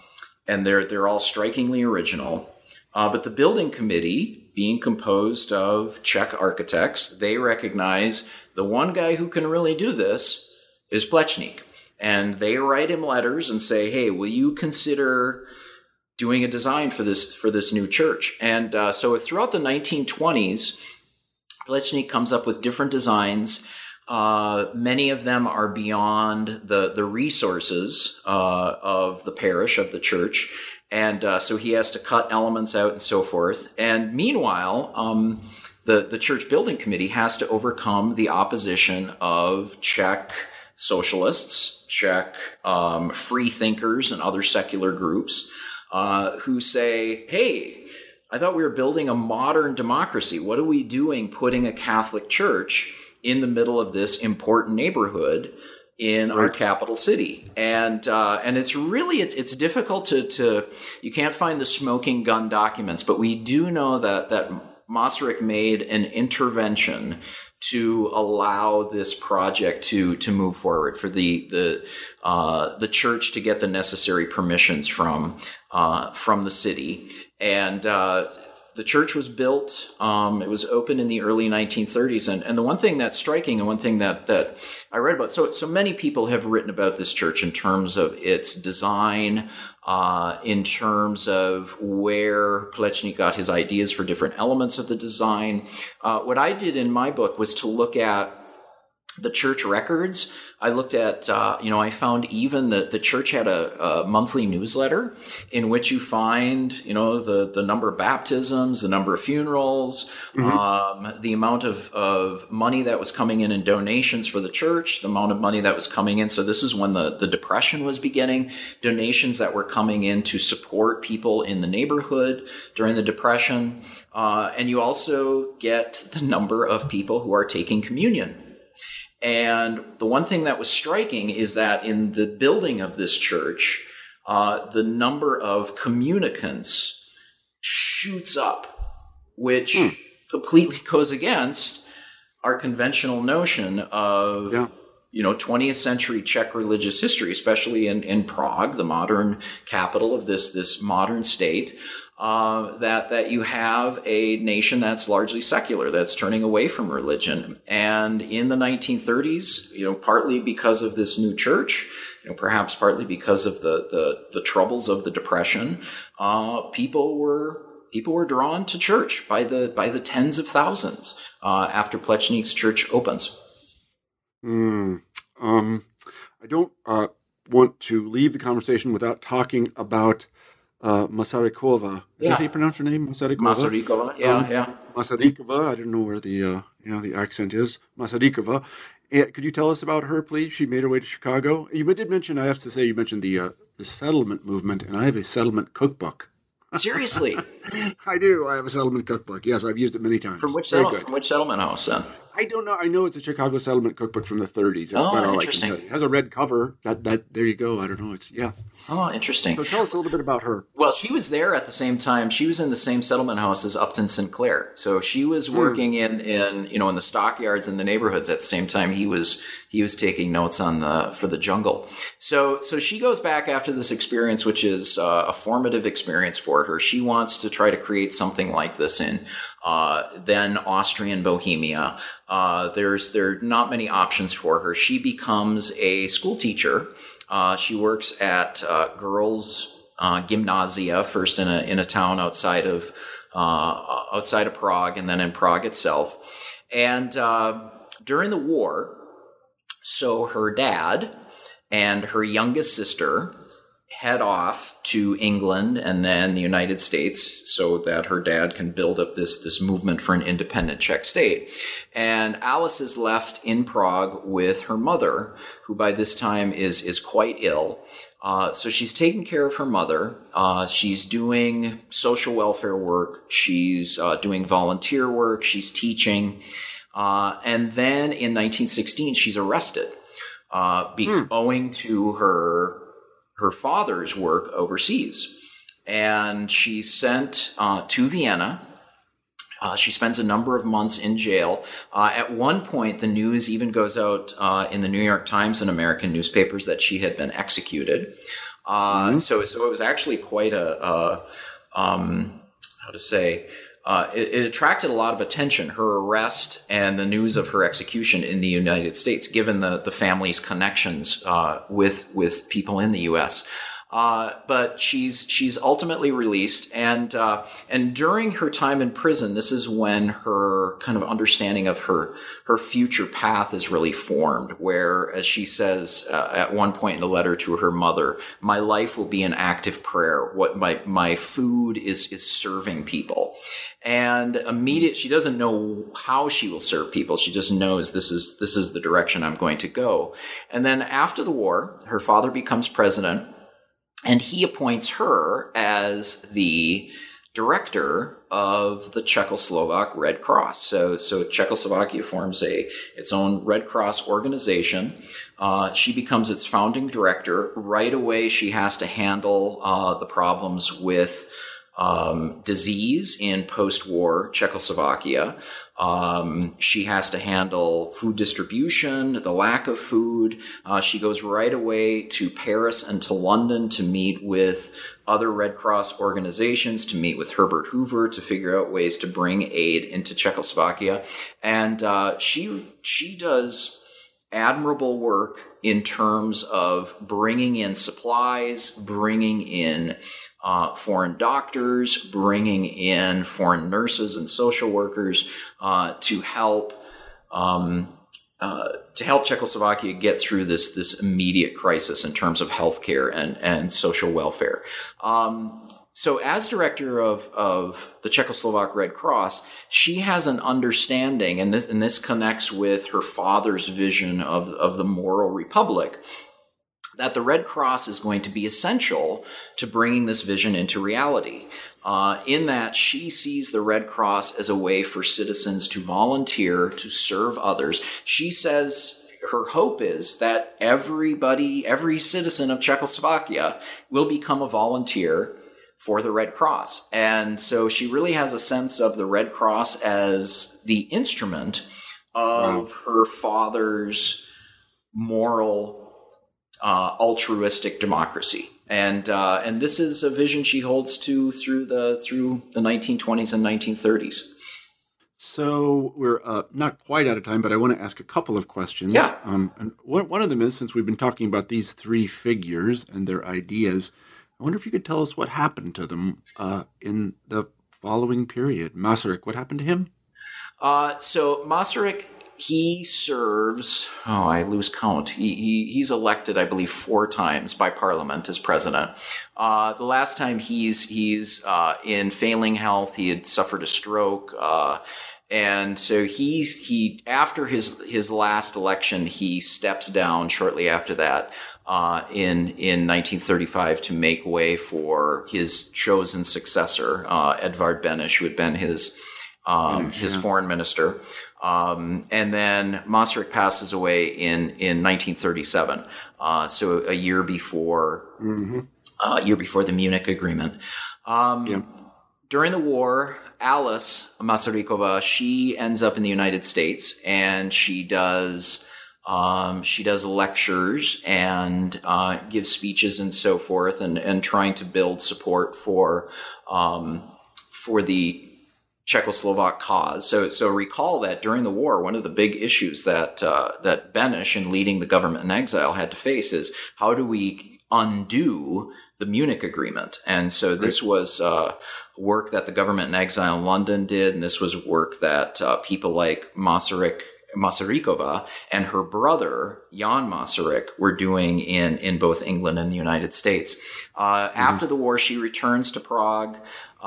and they're they're all strikingly original. Uh, but the building committee, being composed of Czech architects, they recognize the one guy who can really do this is Plečnik. And they write him letters and say, hey, will you consider doing a design for this for this new church? And uh, so throughout the nineteen twenties, Plečnik comes up with different designs. Uh, many of them are beyond the, the resources uh, of the parish, of the church. And uh, so he has to cut elements out and so forth. And meanwhile, um, the, the church building committee has to overcome the opposition of Czech socialists, Czech um, free thinkers, and other secular groups uh, who say, hey, I thought we were building a modern democracy. What are we doing putting a Catholic church in the middle of this important neighborhood in right. our capital city? And uh, and it's really, it's it's difficult to, to, you can't find the smoking gun documents, but we do know that, that Masaryk made an intervention to allow this project to to move forward, for the the uh, the church to get the necessary permissions from uh, from the city. And uh, the church was built. Um, it was opened in the early nineteen thirties. And, and the one thing that's striking, and one thing that, that I read about, so so many people have written about this church in terms of its design, uh, in terms of where Plečnik got his ideas for different elements of the design. Uh, what I did in my book was to look at the church records. I looked at, uh, you know, I found even that the church had a, a monthly newsletter in which you find, you know, the, the number of baptisms, the number of funerals, mm-hmm. um, the amount of, of money that was coming in in donations for the church, the amount of money that was coming in. So this is when the, the Depression was beginning, donations that were coming in to support people in the neighborhood during the Depression. Uh, and you also get the number of people who are taking communion. And the one thing that was striking is that in the building of this church, uh, the number of communicants shoots up, which mm. completely goes against our conventional notion of, yeah. you know, twentieth century Czech religious history, especially in, in Prague, the modern capital of this, this modern state. Uh, that that you have a nation that's largely secular, that's turning away from religion. And in the nineteen thirties, you know, partly because of this new church, you know, perhaps partly because of the the, the troubles of the Depression, uh, people were people were drawn to church by the by the tens of thousands uh, after Plečnik's church opens. Mm, um, I don't uh, want to leave the conversation without talking about Uh, Masarykova. Is yeah. that how you pronounce her name? Masarykova. Masarykova. Yeah, um, yeah. Masarykova. I don't know where the uh, you know the accent is. Masarykova. And could you tell us about her, please? She made her way to Chicago. You did mention. I have to say, you mentioned the uh, the settlement movement, and I have a settlement cookbook. Seriously, I do. I have a settlement cookbook. Yes, I've used it many times. From which settlement? From which settlement house? Then? I don't know. I know it's a Chicago settlement cookbook from the thirties. That's oh, about all interesting. I can tell you. It has a red cover. That that there you go. I don't know. It's yeah. Oh, interesting. So tell us a little bit about her. Well, she was there at the same time. She was in the same settlement house as Upton Sinclair. So she was working mm. in, in, you know, in the stockyards in the neighborhoods at the same time he was he was taking notes on the for the jungle. So so she goes back after this experience, which is uh, a formative experience for her. She wants to try to create something like this in uh, then Austrian Bohemia. Uh, there's there are not many options for her. She becomes a school teacher. Uh, she works at uh, girls' uh, gymnasia, first in a in a town outside of uh, outside of Prague, and then in Prague itself. And uh, during the war, so her dad and her youngest sister head off to England and then the United States, so that her dad can build up this this movement for an independent Czech state. And Alice is left in Prague with her mother, who by this time is is quite ill. Uh, so she's taking care of her mother. Uh, she's doing social welfare work. She's uh, doing volunteer work. She's teaching. Uh, and then in nineteen sixteen, she's arrested uh, be- mm. owing to her her father's work overseas. And she's sent uh, to Vienna. Uh, she spends a number of months in jail. Uh, at one point, the news even goes out uh, in the New York Times and American newspapers that she had been executed. Uh, mm-hmm. So, so it was actually quite a, a um, how to say, uh, it, it attracted a lot of attention, her arrest and the news of her execution in the United States, given the, the family's connections uh, with with people in the U S Uh, but she's she's ultimately released, and uh, and during her time in prison, this is when her kind of understanding of her her future path is really formed. Where, as she says uh, at one point in a letter to her mother, "My life will be an active prayer. What my my food is is serving people." And immediate, she doesn't know how she will serve people. She just knows this is this is the direction I'm going to go. And then after the war, her father becomes president. And he appoints her as the director of the Czechoslovak Red Cross. So, so Czechoslovakia forms a its own Red Cross organization. Uh, she becomes its founding director. Right away, she has to handle uh, the problems with um, disease in post-war Czechoslovakia. Um, she has to handle food distribution, the lack of food. Uh, she goes right away to Paris and to London to meet with other Red Cross organizations, to meet with Herbert Hoover, to figure out ways to bring aid into Czechoslovakia. And uh, she she does admirable work in terms of bringing in supplies, bringing in Uh, foreign doctors, bringing in foreign nurses and social workers uh, to help um, uh, to help Czechoslovakia get through this this immediate crisis in terms of healthcare and and social welfare. Um, so, as director of of the Czechoslovak Red Cross, she has an understanding, and this and this connects with her father's vision of of the moral republic, that the Red Cross is going to be essential to bringing this vision into reality, uh, in that she sees the Red Cross as a way for citizens to volunteer, to serve others. She says her hope is that everybody, every citizen of Czechoslovakia will become a volunteer for the Red Cross. And so she really has a sense of the Red Cross as the instrument of wow. her father's moral Uh, altruistic democracy, and uh, and this is a vision she holds to through the through the nineteen twenties and nineteen thirties. So we're uh, not quite out of time, but I want to ask a couple of questions. Yeah. Um, and one one of them is, since we've been talking about these three figures and their ideas, I wonder if you could tell us what happened to them uh, in the following period. Masaryk, what happened to him? Uh, so Masaryk. He serves, oh, I lose count. He, he He's elected, I believe, four times by parliament as president. Uh, the last time he's he's uh, in failing health, he had suffered a stroke. Uh, and so he's, he after his his last election, he steps down shortly after that uh, in, in nineteen thirty-five to make way for his chosen successor, uh, Edvard Beneš, who had been his Um, British, his yeah. foreign minister. Um, and then Masaryk passes away in, in nineteen thirty-seven. Uh, so a year before, mm-hmm. uh, year before the Munich Agreement. Um, yeah. During the war, Alice Masarykova, she ends up in the United States, and she does, um, she does lectures and, uh, gives speeches and so forth, and, and trying to build support for, um, for the Czechoslovak cause. So, so recall that during the war, one of the big issues that uh, that Beneš, in leading the government in exile, had to face is how do we undo the Munich Agreement? And so this was uh, work that the government in exile in London did, and this was work that uh, people like Masaryk, Masarykova and her brother, Jan Masaryk, were doing in, in both England and the United States. Uh, mm-hmm. After the war, she returns to Prague.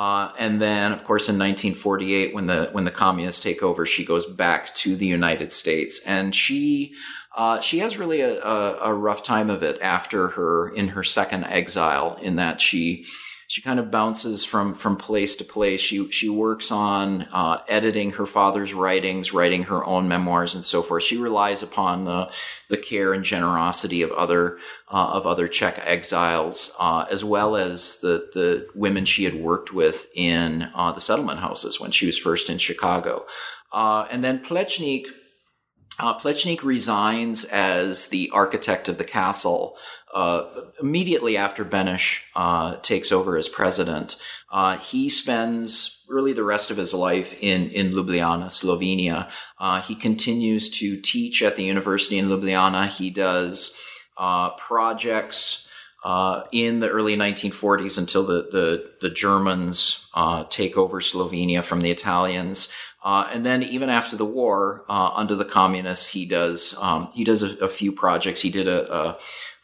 Uh, and then, of course, in nineteen forty-eight, when the when the communists take over, she goes back to the United States, and she Uh, she has really a, a, a rough time of it after her, in her second exile, in that she she kind of bounces from from place to place. She she works on uh, editing her father's writings, writing her own memoirs, and so forth. She relies upon the the care and generosity of other uh, of other Czech exiles, uh, as well as the the women she had worked with in uh, the settlement houses when she was first in Chicago, uh, and then Plečnik. Uh, Plečnik resigns as the architect of the castle uh, immediately after Beneš uh, takes over as president. Uh, he spends really the rest of his life in, in Ljubljana, Slovenia. Uh, he continues to teach at the university in Ljubljana. He does uh, projects uh, in the early nineteen forties until the, the, the Germans uh, take over Slovenia from the Italians. Uh, and then even after the war, uh, under the communists, he does um, he does a, a few projects. He did a a,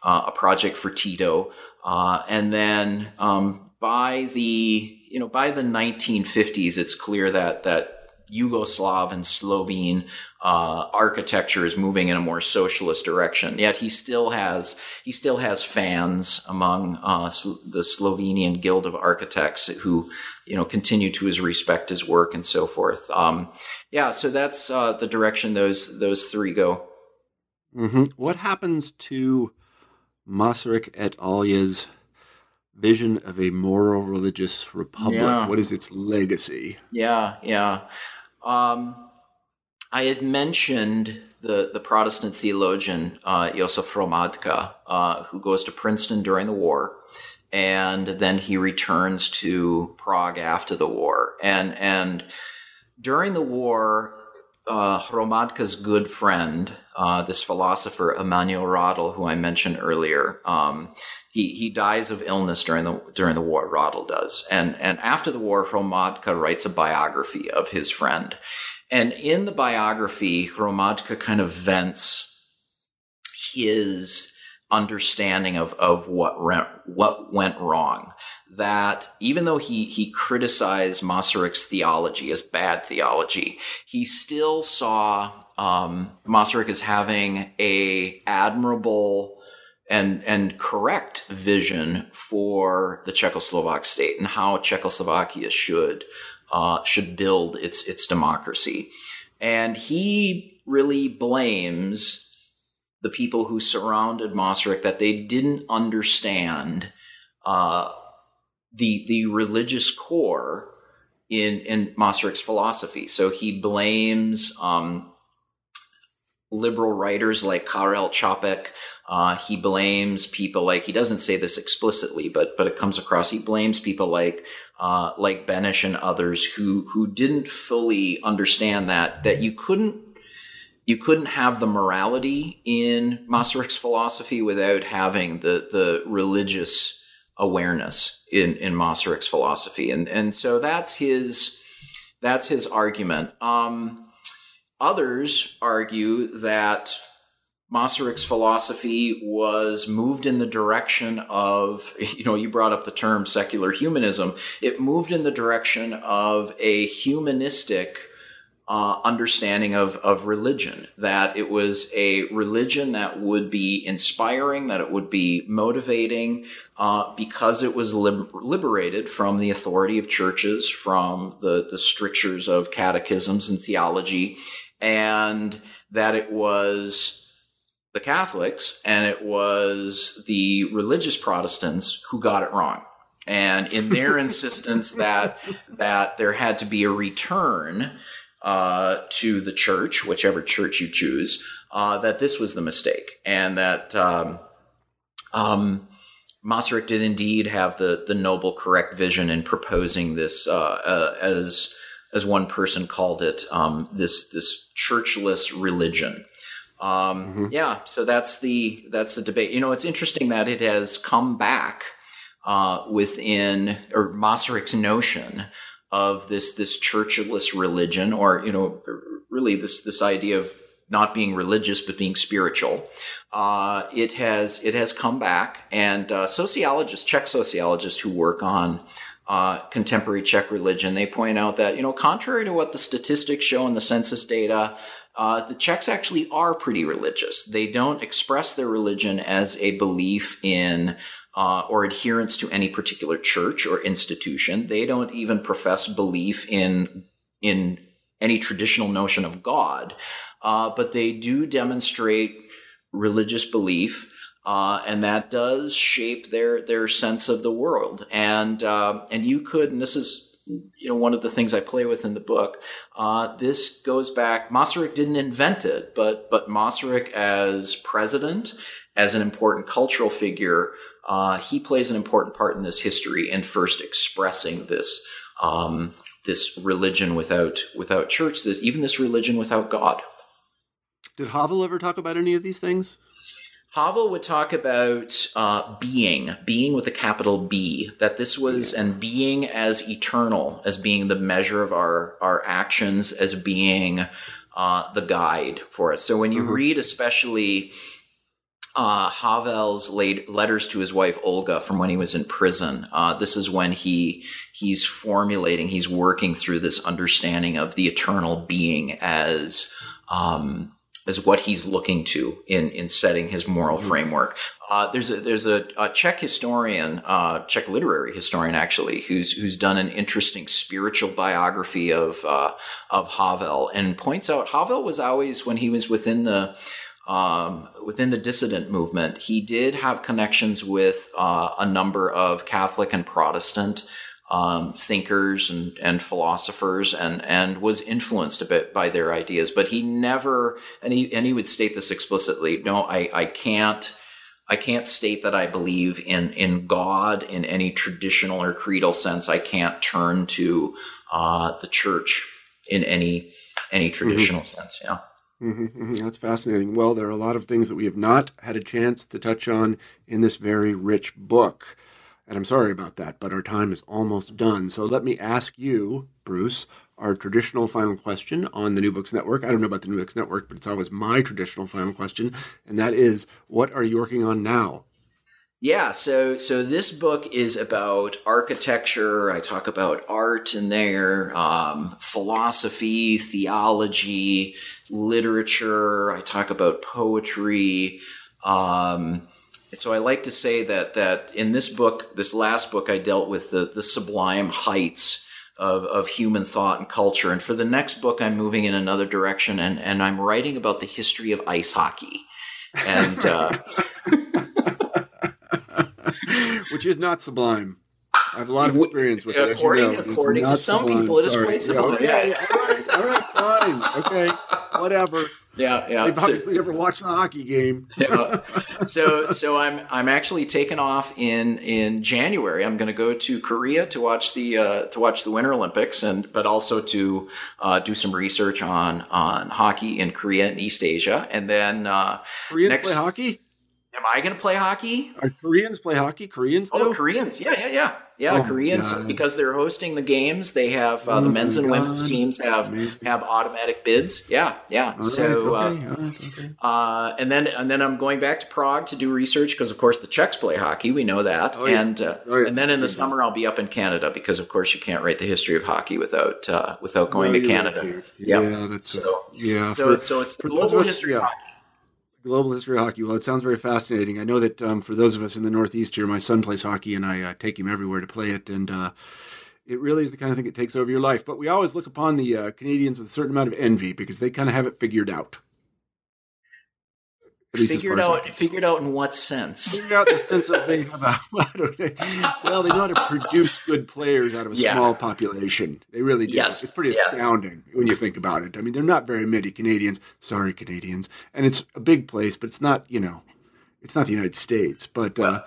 a project for Tito, uh, and then um, by the you know by the nineteen fifties, it's clear that that Yugoslav and Slovene uh, architecture is moving in a more socialist direction. Yet he still has he still has fans among uh, the Slovenian Guild of Architects who, you know, continue to his respect his work and so forth. Um, yeah, so that's uh, the direction those those three go. Mm-hmm. What happens to Masaryk et al.'s vision of a moral religious republic? Yeah. What is its legacy? Yeah, yeah. Um, I had mentioned the, the Protestant theologian, uh, Josef Hromadka, uh, who goes to Princeton during the war, and then he returns to Prague after the war. And, and during the war, uh, Hromadka's good friend, uh, this philosopher, Emanuel Rádl, who I mentioned earlier, um, He he dies of illness during the during the war. Rádl does, and and after the war, Hromadka writes a biography of his friend, and in the biography, Hromadka kind of vents his understanding of of what re- what went wrong. That even though he he criticized Masaryk's theology as bad theology, he still saw um, Masaryk as having a admirable and and correct vision for the Czechoslovak state and how Czechoslovakia should uh, should build its its democracy. And he really blames the people who surrounded Masaryk that they didn't understand uh, the the religious core in, in Masaryk's philosophy. So he blames um, liberal writers like Karel Čapek. Uh, he blames people like, he doesn't say this explicitly, but but it comes across. He blames people like uh, like Beneš and others who who didn't fully understand that that you couldn't you couldn't have the morality in Masaryk's philosophy without having the the religious awareness in in Masaryk's philosophy, and and so that's his that's his argument. Um, others argue that Masaryk's philosophy was moved in the direction of, you know, you brought up the term secular humanism. It moved in the direction of a humanistic uh, understanding of, of religion, that it was a religion that would be inspiring, that it would be motivating uh, because it was lib- liberated from the authority of churches, from the, the strictures of catechisms and theology, and that it was the Catholics and it was the religious Protestants who got it wrong. And in their insistence that that there had to be a return uh, to the church, whichever church you choose, uh, that this was the mistake, and that um, um, Masaryk did indeed have the the noble, correct vision in proposing this, uh, uh, as as one person called it, um, this this churchless religion. Um, mm-hmm. Yeah, so that's the that's the debate. You know, it's interesting that it has come back uh, within or Masaryk's notion of this this churchless religion, or you know, really this this idea of not being religious but being spiritual. Uh, it has it has come back, and uh, sociologists, Czech sociologists who work on uh, contemporary Czech religion. They point out that, you know, contrary to what the statistics show in the census data, uh, the Czechs actually are pretty religious. They don't express their religion as a belief in uh, or adherence to any particular church or institution. They don't even profess belief in in any traditional notion of God, uh, but they do demonstrate religious belief, uh, and that does shape their their sense of the world. And uh, and you could, and this is, you know, one of the things I play with in the book. Uh, this goes back. Masaryk didn't invent it, but but Masaryk as president, as an important cultural figure, uh, he plays an important part in this history in first expressing this um, this religion without without church, this even this religion without God. Did Havel ever talk about any of these things? Havel would talk about uh, being, being with a capital B, that this was, and being as eternal, as being the measure of our, our actions, as being uh, the guide for us. So when you mm-hmm. read especially uh, Havel's late letters to his wife Olga from when he was in prison, uh, this is when he he's formulating, he's working through this understanding of the eternal being as um is what he's looking to in in setting his moral framework. Uh, there's a, there's a, a Czech historian, uh, Czech literary historian actually, who's who's done an interesting spiritual biography of uh, of Havel, and points out Havel was always, when he was within the um, within the dissident movement, he did have connections with uh, a number of Catholic and Protestant Um, thinkers and, and philosophers, and, and was influenced a bit by their ideas. But he never, and he and he would state this explicitly. No, I, I can't I can't state that I believe in in God in any traditional or creedal sense. I can't turn to uh, the church in any any traditional mm-hmm. sense. Yeah. Mm-hmm, mm-hmm. That's fascinating. Well, there are a lot of things that we have not had a chance to touch on in this very rich book. And I'm sorry about that, but our time is almost done. So let me ask you, Bruce, our traditional final question on the New Books Network. I don't know about the New Books Network, but it's always my traditional final question. And that is, what are you working on now? Yeah, so so this book is about architecture. I talk about art in there, um, philosophy, theology, literature. I talk about poetry, um so I like to say that that in this book, this last book, I dealt with the, the sublime heights of, of human thought and culture. And for the next book, I'm moving in another direction, and, and I'm writing about the history of ice hockey. and uh... Which is not sublime. I have a lot of experience with it. According, you know, according to some sublime. people, it Sorry. is quite sublime. Yeah, yeah, yeah. All right, all right, fine. Okay, whatever. Yeah, yeah. They've obviously so, never watched a hockey game. yeah. So, so I'm I'm actually taking off in in January. I'm going to go to Korea to watch the uh, to watch the Winter Olympics, and but also to uh, do some research on on hockey in Korea and East Asia. And then uh, Koreans next, play hockey. Am I going to play hockey? Are Koreans play hockey? Koreans? Though? Oh, Koreans! Yeah, yeah, yeah. Yeah, oh, Koreans, God. Because they're hosting the games, they have uh, the oh, men's and God. women's teams have Amazing. have automatic bids. Yeah, yeah. All so, right, okay, uh, all right, okay. uh, and then and then I'm going back to Prague to do research because, of course, the Czechs play hockey. We know that, oh, yeah. and uh, oh, yeah. and then in the summer I'll be up in Canada because, of course, you can't write the history of hockey without uh, without going no, to Canada. Right yeah, yeah, that's so yeah. So, for, so it's the global history of hockey. Global history of hockey. Well, it sounds very fascinating. I know that um, for those of us in the Northeast here, my son plays hockey, and I uh, take him everywhere to play it. And uh, it really is the kind of thing that takes over your life. But we always look upon the uh, Canadians with a certain amount of envy because they kind of have it figured out. Figured out, figured out in what sense? Figured out the sense of they have a, well, they know how to produce good players out of a yeah. small population. They really do. Yes. It's pretty yeah. astounding when you think about it. I mean, there are not very many Canadians. Sorry, Canadians. And it's a big place, but it's not, you know, it's not the United States. But well,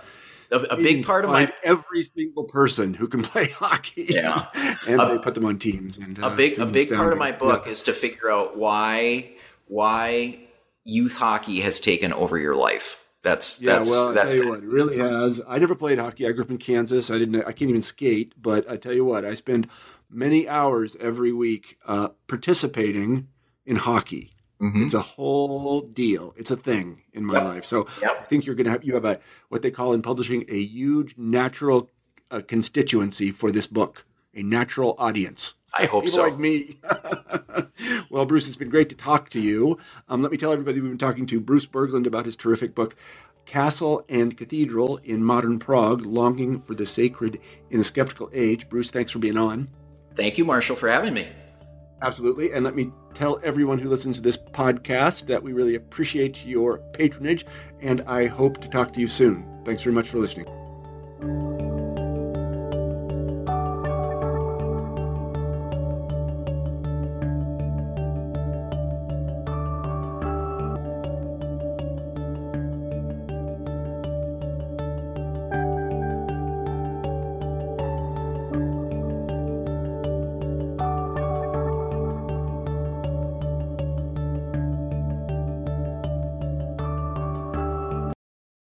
uh, a, a big part of my every single person who can play hockey. Yeah, and a, they put them on teams. And a big, uh, a big astounding. part of my book yeah. is to figure out why, why. youth hockey has taken over your life. That's yeah, that's well, I that's tell you what, it really has. I never played hockey. I grew up in Kansas. I didn't. I can't even skate. But I tell you what, I spend many hours every week uh, participating in hockey. Mm-hmm. It's a whole deal. It's a thing in my yep. life. So yep. I think you're gonna have you have a what they call in publishing a huge natural a constituency for this book, a natural audience. I hope People so. People like me. Well, Bruce, it's been great to talk to you. Um, let me tell everybody we've been talking to Bruce Berglund about his terrific book, Castle and Cathedral in Modern Prague, Longing for the Sacred in a Skeptical Age. Bruce, thanks for being on. Thank you, Marshall, for having me. Absolutely. And let me tell everyone who listens to this podcast that we really appreciate your patronage, and I hope to talk to you soon. Thanks very much for listening.